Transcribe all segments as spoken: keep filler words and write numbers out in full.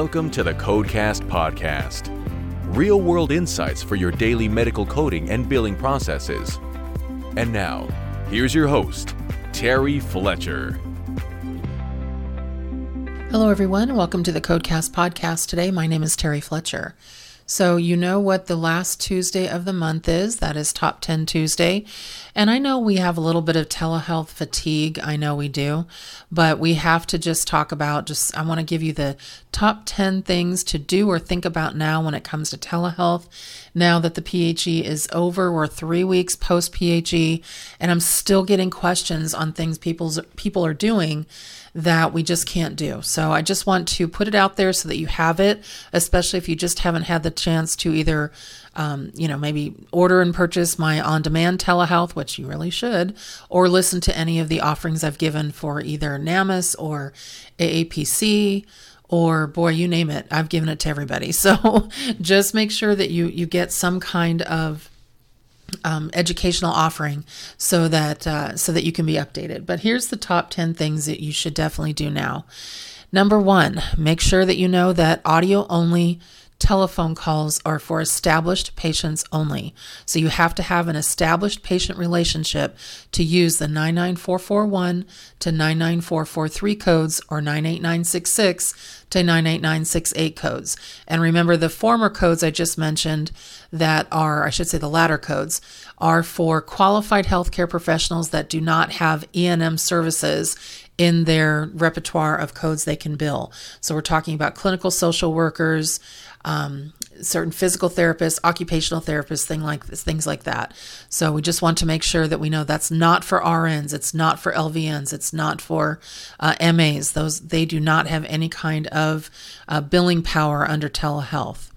Welcome to the CodeCast podcast. Real-world insights for your daily medical coding and billing processes. And now, here's your host, Terry Fletcher. Hello, everyone. Welcome to the CodeCast podcast today. My name is Terry Fletcher. So you know what the last Tuesday of the month is. That is Top ten Tuesday. And I know we have a little bit of telehealth fatigue. I know we do. But we have to just talk about just, I want to give you the top ten things to do or think about now when it comes to telehealth. Now that the P H E is over, we're three weeks post P H E, and I'm still getting questions on things people's, people are doing that we just can't do. So I just want to put it out there so that you have it, especially if you just haven't had the chance to either, um, you know, maybe order and purchase my on-demand telehealth, which you really should, or listen to any of the offerings I've given for either NAMIS or A A P C, or boy, you name it. I've given it to everybody. So just make sure that you, you get some kind of Um, educational offering so that uh, so that you can be updated. But here's the top ten things that you should definitely do now. Number one, make sure that you know that audio only telephone calls are for established patients only. So you have to have an established patient relationship to use the nine nine four four one to nine nine four four three codes or nine eight nine six six to nine eight nine six eight codes. And remember, the former codes I just mentioned that are, I should say the latter codes, are for qualified healthcare professionals that do not have E and M services in their repertoire of codes they can bill. So we're talking about clinical social workers, um, certain physical therapists, occupational therapists, thing like this, things like that. So we just want to make sure that we know that's not for R Ns, it's not for L V Ns, it's not for uh, M As. Those, they do not have any kind of uh, billing power under telehealth.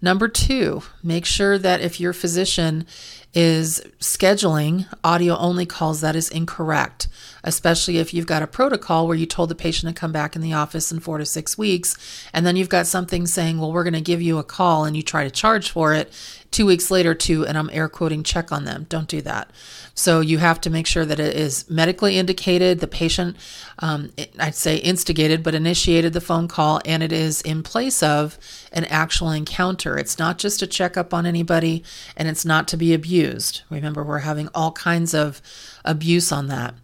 Number two, make sure that if your physician is scheduling audio-only calls, that is incorrect, especially if you've got a protocol where you told the patient to come back in the office in four to six weeks, and then you've got something saying, well, we're going to give you a call, and you try to charge for it two weeks later to, and I'm air quoting, check on them. Don't do that. So you have to make sure that it is medically indicated, the patient, um, I'd say instigated, but initiated the phone call, and it is in place of an actual encounter. It's not just a checkup on anybody, and it's not to be abused. Remember, we're having all kinds of abuse on that.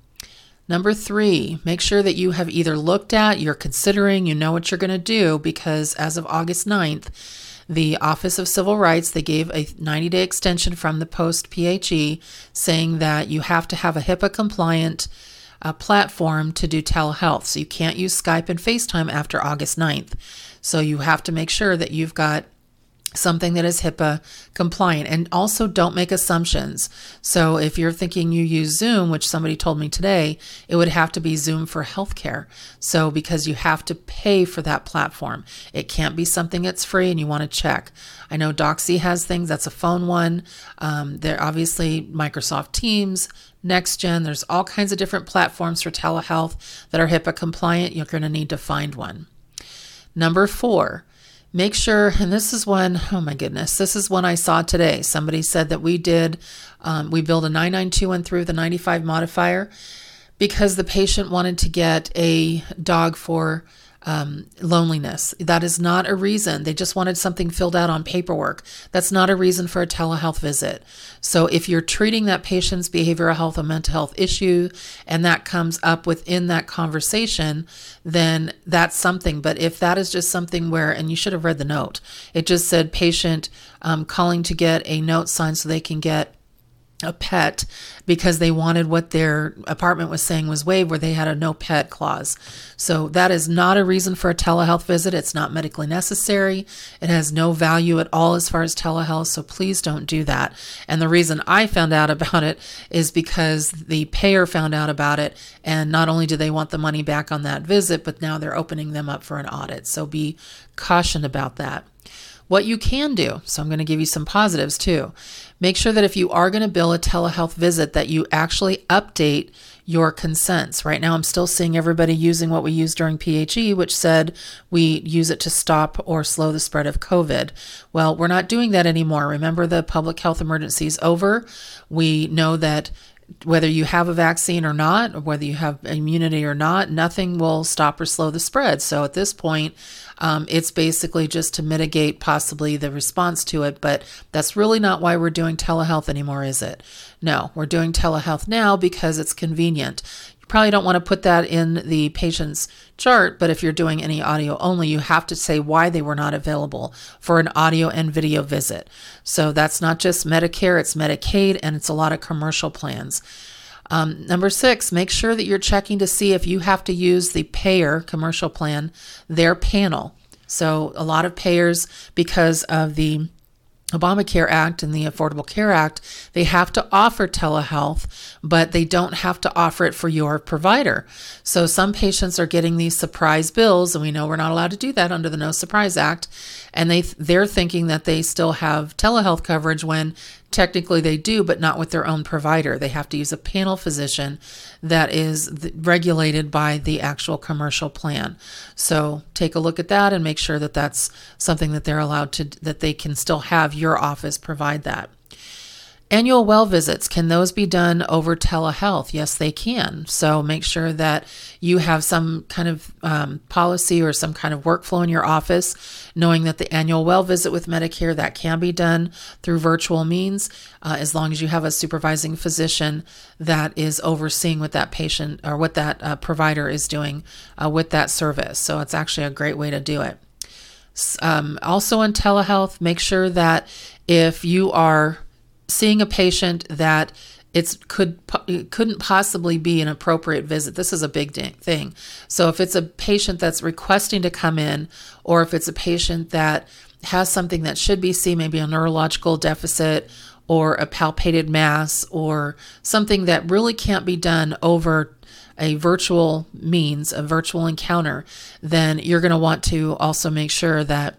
Number three, make sure that you have either looked at, you're considering, you know what you're going to do, because as of August ninth, the Office of Civil Rights, they gave a ninety-day extension from the post-P H E saying that you have to have a HIPAA-compliant uh, platform to do telehealth. So you can't use Skype and FaceTime after August ninth. So you have to make sure that you've got something that is HIPAA compliant, and also don't make assumptions. So if you're thinking you use Zoom, which somebody told me today, it would have to be Zoom for healthcare. So because you have to pay for that platform, it can't be something that's free and you want to check. I know Doxy has things, that's a phone one. Um, they're obviously Microsoft Teams, NextGen, there's all kinds of different platforms for telehealth that are HIPAA compliant. You're going to need to find one. Number four, make sure, and this is one, oh my goodness, this is one I saw today. Somebody said that we did, um, we billed a nine nine two one through the ninety-five modifier because the patient wanted to get a dog for um, loneliness. That is not a reason. They just wanted something filled out on paperwork. That's not a reason for a telehealth visit. So if you're treating that patient's behavioral health and mental health issue, and that comes up within that conversation, then that's something. But if that is just something where, and you should have read the note, it just said patient um, calling to get a note signed so they can get a pet because they wanted what their apartment was saying was waived, where they had a no pet clause. So that is not a reason for a telehealth visit. It's not medically necessary. It has no value at all as far as telehealth. So please don't do that. And the reason I found out about it is because the payer found out about it. And not only do they want the money back on that visit, but now they're opening them up for an audit. So be cautioned about that. What you can do, so I'm going to give you some positives too. Make sure that if you are going to bill a telehealth visit that you actually update your consents. Right now, I'm still seeing everybody using what we used during P H E, which said we use it to stop or slow the spread of COVID. Well, we're not doing that anymore. Remember, the public health emergency is over. We know that whether you have a vaccine or not, or whether you have immunity or not, nothing will stop or slow the spread. So at this point, um, it's basically just to mitigate possibly the response to it. But that's really not why we're doing telehealth anymore, is it? No, we're doing telehealth now because it's convenient. You probably don't want to put that in the patient's chart, but if you're doing any audio only, you have to say why they were not available for an audio and video visit. So that's not just Medicare, it's Medicaid, and it's a lot of commercial plans. Um, number six, make sure that you're checking to see if you have to use the payer commercial plan, their panel. So a lot of payers, because of the Obamacare Act and the Affordable Care Act, they have to offer telehealth, but they don't have to offer it for your provider. So some patients are getting these surprise bills, and we know we're not allowed to do that under the No Surprise Act, and they they're thinking that they still have telehealth coverage when technically they do, but not with their own provider. They have to use a panel physician that is th- regulated by the actual commercial plan. So take a look at that and make sure that that's something that they're allowed to, that they can still have your office provide that. Annual well visits, can those be done over telehealth? Yes, they can. So make sure that you have some kind of um, policy or some kind of workflow in your office, knowing that the annual well visit with Medicare, that can be done through virtual means, uh, as long as you have a supervising physician that is overseeing what that patient or what that uh, provider is doing uh, with that service. So it's actually a great way to do it. Um, also in telehealth, make sure that if you are seeing a patient that it's could it couldn't possibly be an appropriate visit. This is a big thing. So if it's a patient that's requesting to come in, or if it's a patient that has something that should be seen, maybe a neurological deficit or a palpated mass or something that really can't be done over a virtual means, a virtual encounter, then you're going to want to also make sure that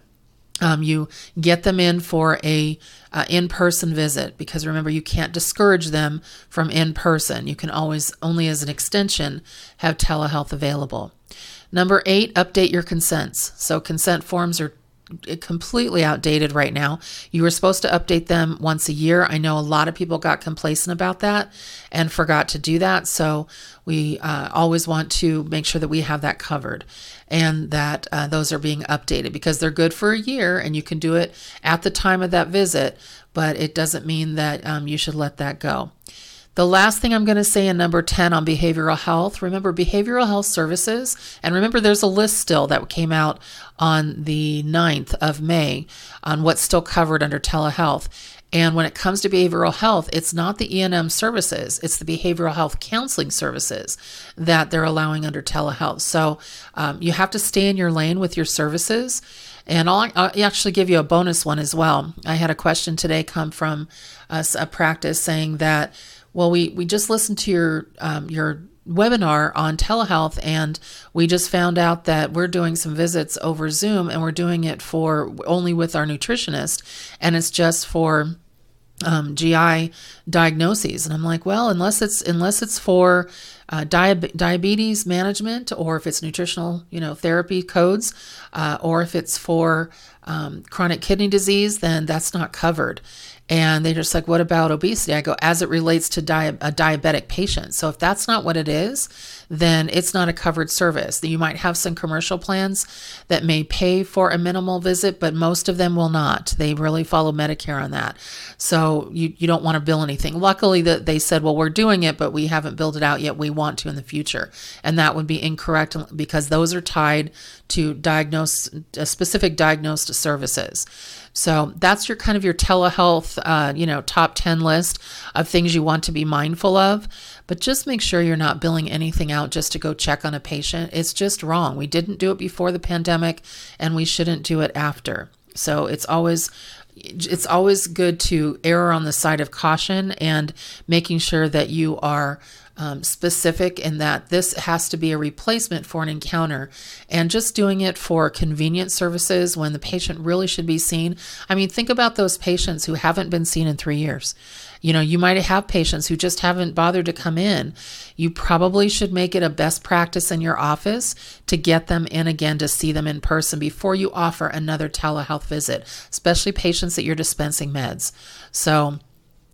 Um, you get them in for a uh, in-person visit, because remember, you can't discourage them from in-person. You can always, only as an extension, have telehealth available. Number eight, update your consents. So consent forms are completely outdated right now. You were supposed to update them once a year. I know a lot of people got complacent about that and forgot to do that. So we uh, always want to make sure that we have that covered and that uh, those are being updated, because they're good for a year and you can do it at the time of that visit, but it doesn't mean that um, you should let that go. The last thing I'm going to say in number ten on behavioral health, remember behavioral health services, and remember there's a list still that came out on the ninth of May on what's still covered under telehealth. And when it comes to behavioral health, it's not the E and M services, it's the behavioral health counseling services that they're allowing under telehealth. So um, you have to stay in your lane with your services. And I'll, I'll actually give you a bonus one as well. I had a question today come from a, a practice saying that, well, we, we just listened to your um, your webinar on telehealth, and we just found out that we're doing some visits over Zoom, and we're doing it for only with our nutritionist, and it's just for um, G I diagnoses. And I'm like, well, unless it's unless it's for uh, diab- diabetes management, or if it's nutritional, you know, therapy codes, uh, or if it's for um, chronic kidney disease, then that's not covered. And they're just like, what about obesity? I go, as it relates to dia- a diabetic patient. So if that's not what it is, then it's not a covered service. You might have some commercial plans that may pay for a minimal visit, but most of them will not. They really follow Medicare on that. So you, you don't want to bill anything. Luckily, the, they said, well, we're doing it, but we haven't billed it out yet. We want to in the future. And that would be incorrect, because those are tied to diagnose, uh, specific diagnosed services. So that's your kind of your telehealth, uh, you know, top ten list of things you want to be mindful of. But just make sure you're not billing anything out just to go check on a patient. It's just wrong. We didn't do it before the pandemic, and we shouldn't do it after. So it's always it's always good to err on the side of caution and making sure that you are Um, specific in that this has to be a replacement for an encounter, and just doing it for convenient services when the patient really should be seen. I mean, think about those patients who haven't been seen in three years. You know, you might have patients who just haven't bothered to come in. You probably should make it a best practice in your office to get them in again, to see them in person before you offer another telehealth visit, especially patients that you're dispensing meds. So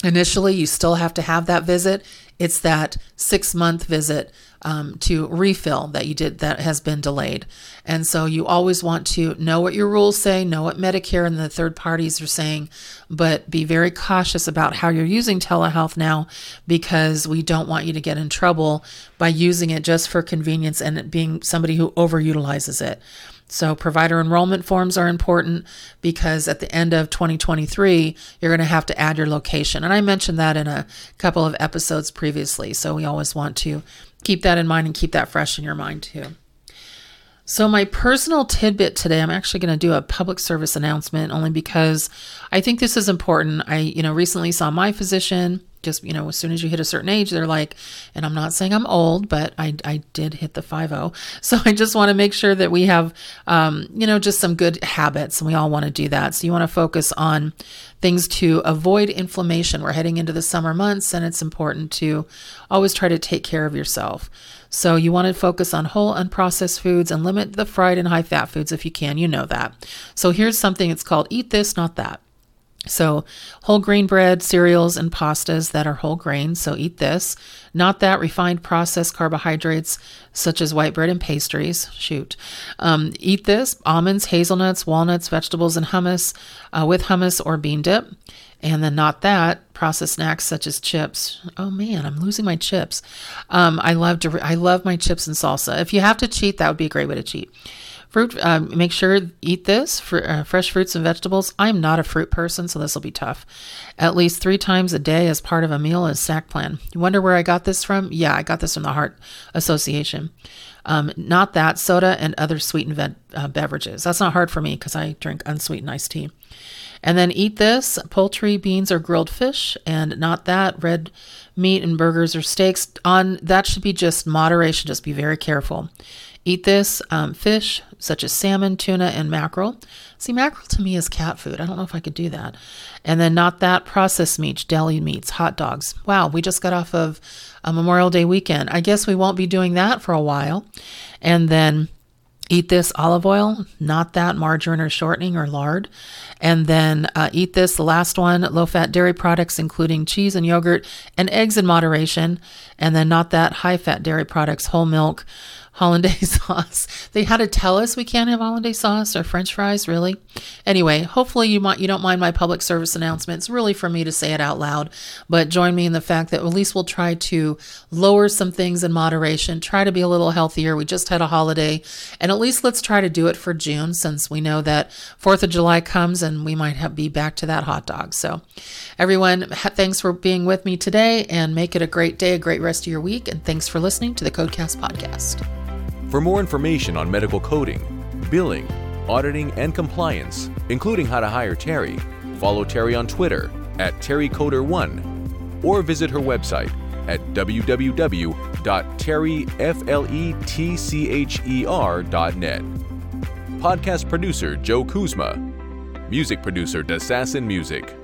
Initially, you still have to have that visit. It's that six-month visit um, to refill that you did that has been delayed. And so you always want to know what your rules say, know what Medicare and the third parties are saying, but be very cautious about how you're using telehealth now, because we don't want you to get in trouble by using it just for convenience and it being somebody who overutilizes it. So provider enrollment forms are important, because at the end of twenty twenty-three, you're going to have to add your location. And I mentioned that in a couple of episodes previously. So we always want to keep that in mind and keep that fresh in your mind too. So my personal tidbit today, I'm actually going to do a public service announcement only because I think this is important. I, you know, recently saw my physician. Just, you know, as soon as you hit a certain age, they're like, and I'm not saying I'm old, but I, I did hit the five oh. So I just want to make sure that we have, um, you know, just some good habits, and we all want to do that. So you want to focus on things to avoid inflammation. We're heading into the summer months, and it's important to always try to take care of yourself. So you want to focus on whole unprocessed foods and limit the fried and high fat foods if you can, you know that. So here's something, it's called Eat This, Not That. So whole grain bread, cereals, and pastas that are whole grain. So eat this, not that. Refined processed carbohydrates such as white bread and pastries. Shoot. Um, eat this, almonds, hazelnuts, walnuts, vegetables, and hummus uh, with hummus or bean dip. And then not that, processed snacks such as chips. Oh man, I'm losing my chips. Um, I love to, I love my chips and salsa. If you have to cheat, that would be a great way to cheat. Fruit, uh, make sure eat this, fr- uh, fresh fruits and vegetables. I'm not a fruit person, so this will be tough. At least three times a day as part of a meal and snack plan. You wonder where I got this from? Yeah, I got this from the Heart Association. Um, not that, soda and other sweetened ve- uh, beverages. That's not hard for me because I drink unsweetened iced tea. And then eat this, poultry, beans, or grilled fish, and not that, red meat and burgers or steaks. On that should be just moderation. Just be very careful. Eat this, um, fish such as salmon, tuna, and mackerel. See, mackerel to me is cat food. I don't know if I could do that. And then not that, processed meats, deli meats, hot dogs. Wow, we just got off of a Memorial Day weekend. I guess we won't be doing that for a while. And then eat this, olive oil, not that, margarine or shortening or lard. And then uh, eat this, the last one, low-fat dairy products, including cheese and yogurt and eggs in moderation. And then not that, high-fat dairy products, whole milk, Hollandaise sauce. They had to tell us we can't have Hollandaise sauce or French fries, really. Anyway, hopefully you might, you don't mind my public service announcements, really for me to say it out loud, but join me in the fact that at least we'll try to lower some things in moderation, try to be a little healthier. We just had a holiday, and at least let's try to do it for June, since we know that fourth of July comes and we might have, be back to that hot dog. So everyone, thanks for being with me today, and make it a great day, a great rest of your week. And thanks for listening to the CodeCast podcast. For more information on medical coding, billing, auditing, and compliance, including how to hire Terry, follow Terry on Twitter at Terry Coder one or visit her website at w w w dot terry fletcher dot net. Podcast producer Joe Kuzma. Music producer Assassin Music.